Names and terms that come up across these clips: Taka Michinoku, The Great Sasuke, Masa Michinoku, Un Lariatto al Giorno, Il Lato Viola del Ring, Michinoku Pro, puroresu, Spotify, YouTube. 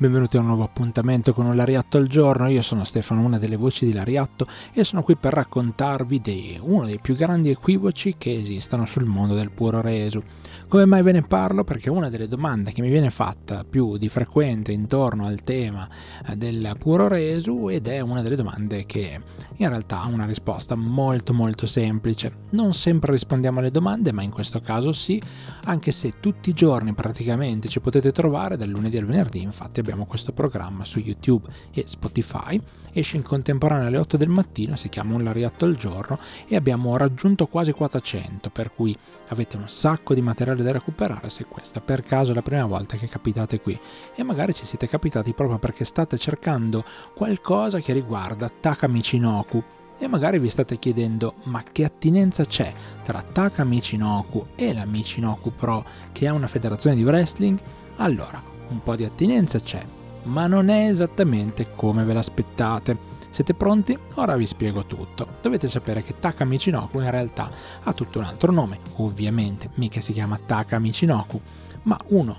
Benvenuti a un nuovo appuntamento con Un Lariatto al Giorno. Io sono Stefano, una delle voci di Lariatto, e sono qui per raccontarvi di uno dei più grandi equivoci che esistano sul mondo del puroresu. Come mai ve ne parlo? Perché una delle domande che mi viene fatta più di frequente intorno al tema del puroresu, ed è una delle domande che in realtà ha una risposta molto semplice. Non sempre rispondiamo alle domande, ma in questo caso sì, anche se tutti i giorni praticamente ci potete trovare, dal lunedì al venerdì. Infatti abbiamo questo programma su YouTube e Spotify, esce in contemporanea alle 8 del mattino, si chiama Un Lariatto al Giorno, e abbiamo raggiunto quasi 400, per cui avete un sacco di materiale da recuperare se questa per caso è la prima volta che capitate qui, e magari ci siete capitati proprio perché state cercando qualcosa che riguarda Taka Michinoku e magari vi state chiedendo: ma che attinenza c'è tra Taka Michinoku e la Michinoku Pro, che è una federazione di wrestling? Allora, un po' di attinenza c'è, ma non è esattamente come ve l'aspettate. Siete pronti? Ora vi spiego tutto. Dovete sapere che Taka Michinoku in realtà ha tutto un altro nome, ovviamente, mica si chiama Taka Michinoku, ma una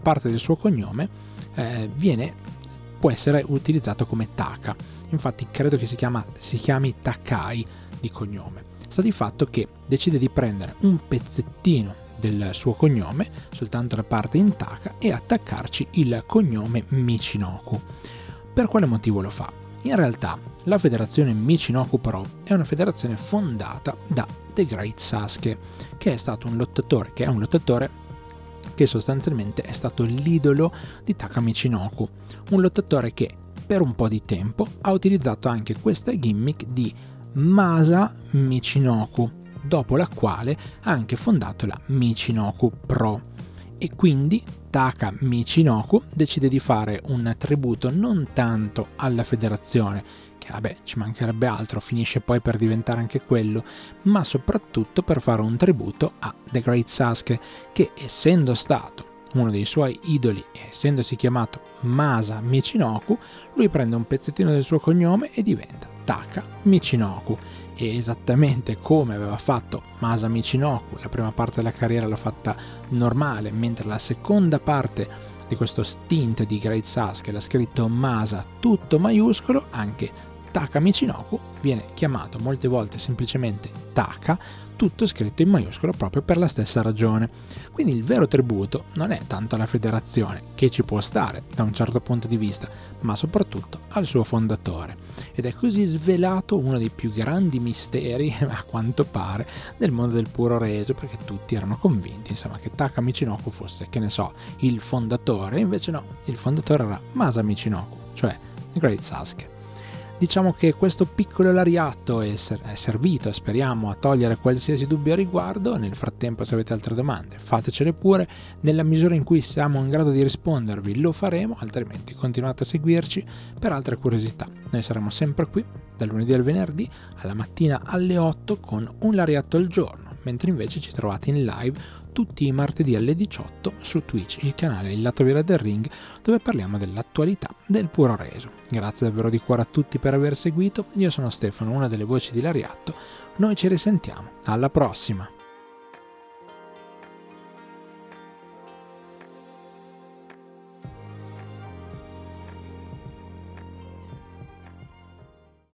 parte del suo cognome può essere utilizzato come Taka. Infatti credo che si chiami Takai di cognome. Sta di fatto che decide di prendere un pezzettino del suo cognome, soltanto la parte in Taka, e attaccarci il cognome Michinoku. Per quale motivo lo fa? In realtà la federazione Michinoku Pro è una federazione fondata da The Great Sasuke, che è un lottatore che sostanzialmente è stato l'idolo di Taka Michinoku, un lottatore che per un po' di tempo ha utilizzato anche questa gimmick di Masa Michinoku, dopo la quale ha anche fondato la Michinoku Pro. E quindi Taka Michinoku decide di fare un tributo non tanto alla federazione, che ci mancherebbe altro, finisce poi per diventare anche quello, ma soprattutto per fare un tributo a The Great Sasuke, che essendo stato uno dei suoi idoli e essendosi chiamato Masa Michinoku, lui prende un pezzettino del suo cognome e diventa Taka Michinoku. E esattamente come aveva fatto Masa Michinoku, la prima parte della carriera l'ha fatta normale, mentre la seconda parte di questo stint di Great Sasuke l'ha scritto Masa tutto maiuscolo, anche Taka Michinoku viene chiamato molte volte semplicemente Taka, tutto scritto in maiuscolo proprio per la stessa ragione. Quindi il vero tributo non è tanto alla federazione, che ci può stare da un certo punto di vista, ma soprattutto al suo fondatore. Ed è così svelato uno dei più grandi misteri, a quanto pare, del mondo del puroresu, perché tutti erano convinti che Taka Michinoku fosse, il fondatore. Invece no, il fondatore era Masa Michinoku, cioè Great Sasuke. Diciamo che questo piccolo lariatto è servito, speriamo, a togliere qualsiasi dubbio a riguardo. Nel frattempo, se avete altre domande, fatecele pure. Nella misura in cui siamo in grado di rispondervi, lo faremo, altrimenti continuate a seguirci per altre curiosità. Noi saremo sempre qui, dal lunedì al venerdì, alla mattina alle 8, con Un Lariatto al Giorno, mentre invece ci trovate in live tutti i martedì alle 18 su Twitch, il canale Il Lato Viola del Ring, dove parliamo dell'attualità del puroresu. Grazie davvero di cuore a tutti per aver seguito. Io sono Stefano, una delle voci di Lariatto. Noi ci risentiamo alla prossima.